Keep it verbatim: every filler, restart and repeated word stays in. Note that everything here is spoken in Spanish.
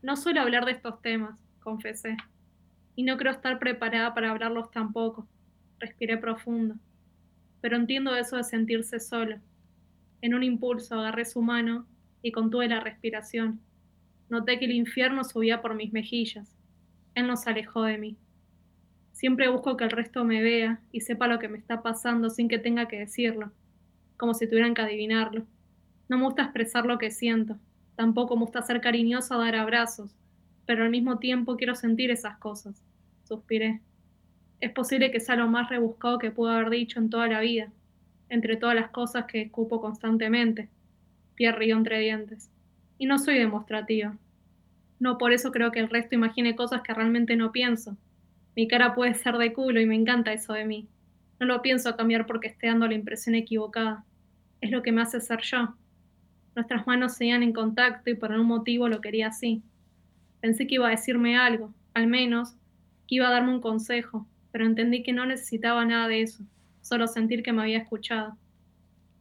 No suelo hablar de estos temas, confesé, y no creo estar preparada para hablarlos tampoco. Respiré profundo, pero entiendo eso de sentirse solo. En un impulso agarré su mano y contuve la respiración. Noté que el infierno subía por mis mejillas. Él nos alejó de mí. Siempre busco que el resto me vea y sepa lo que me está pasando sin que tenga que decirlo, como si tuvieran que adivinarlo. No me gusta expresar lo que siento, tampoco me gusta ser cariñosa o dar abrazos, pero al mismo tiempo quiero sentir esas cosas. Suspiré. Es posible que sea lo más rebuscado que pude haber dicho en toda la vida, entre todas las cosas que escupo constantemente. Pierre rió entre dientes. Y no soy demostrativa. No por eso creo que el resto imagine cosas que realmente no pienso. Mi cara puede ser de culo y me encanta eso de mí. No lo pienso cambiar porque esté dando la impresión equivocada. Es lo que me hace ser yo. Nuestras manos seguían en contacto y por algún motivo lo quería así. Pensé que iba a decirme algo, al menos, que iba a darme un consejo, pero entendí que no necesitaba nada de eso, solo sentir que me había escuchado.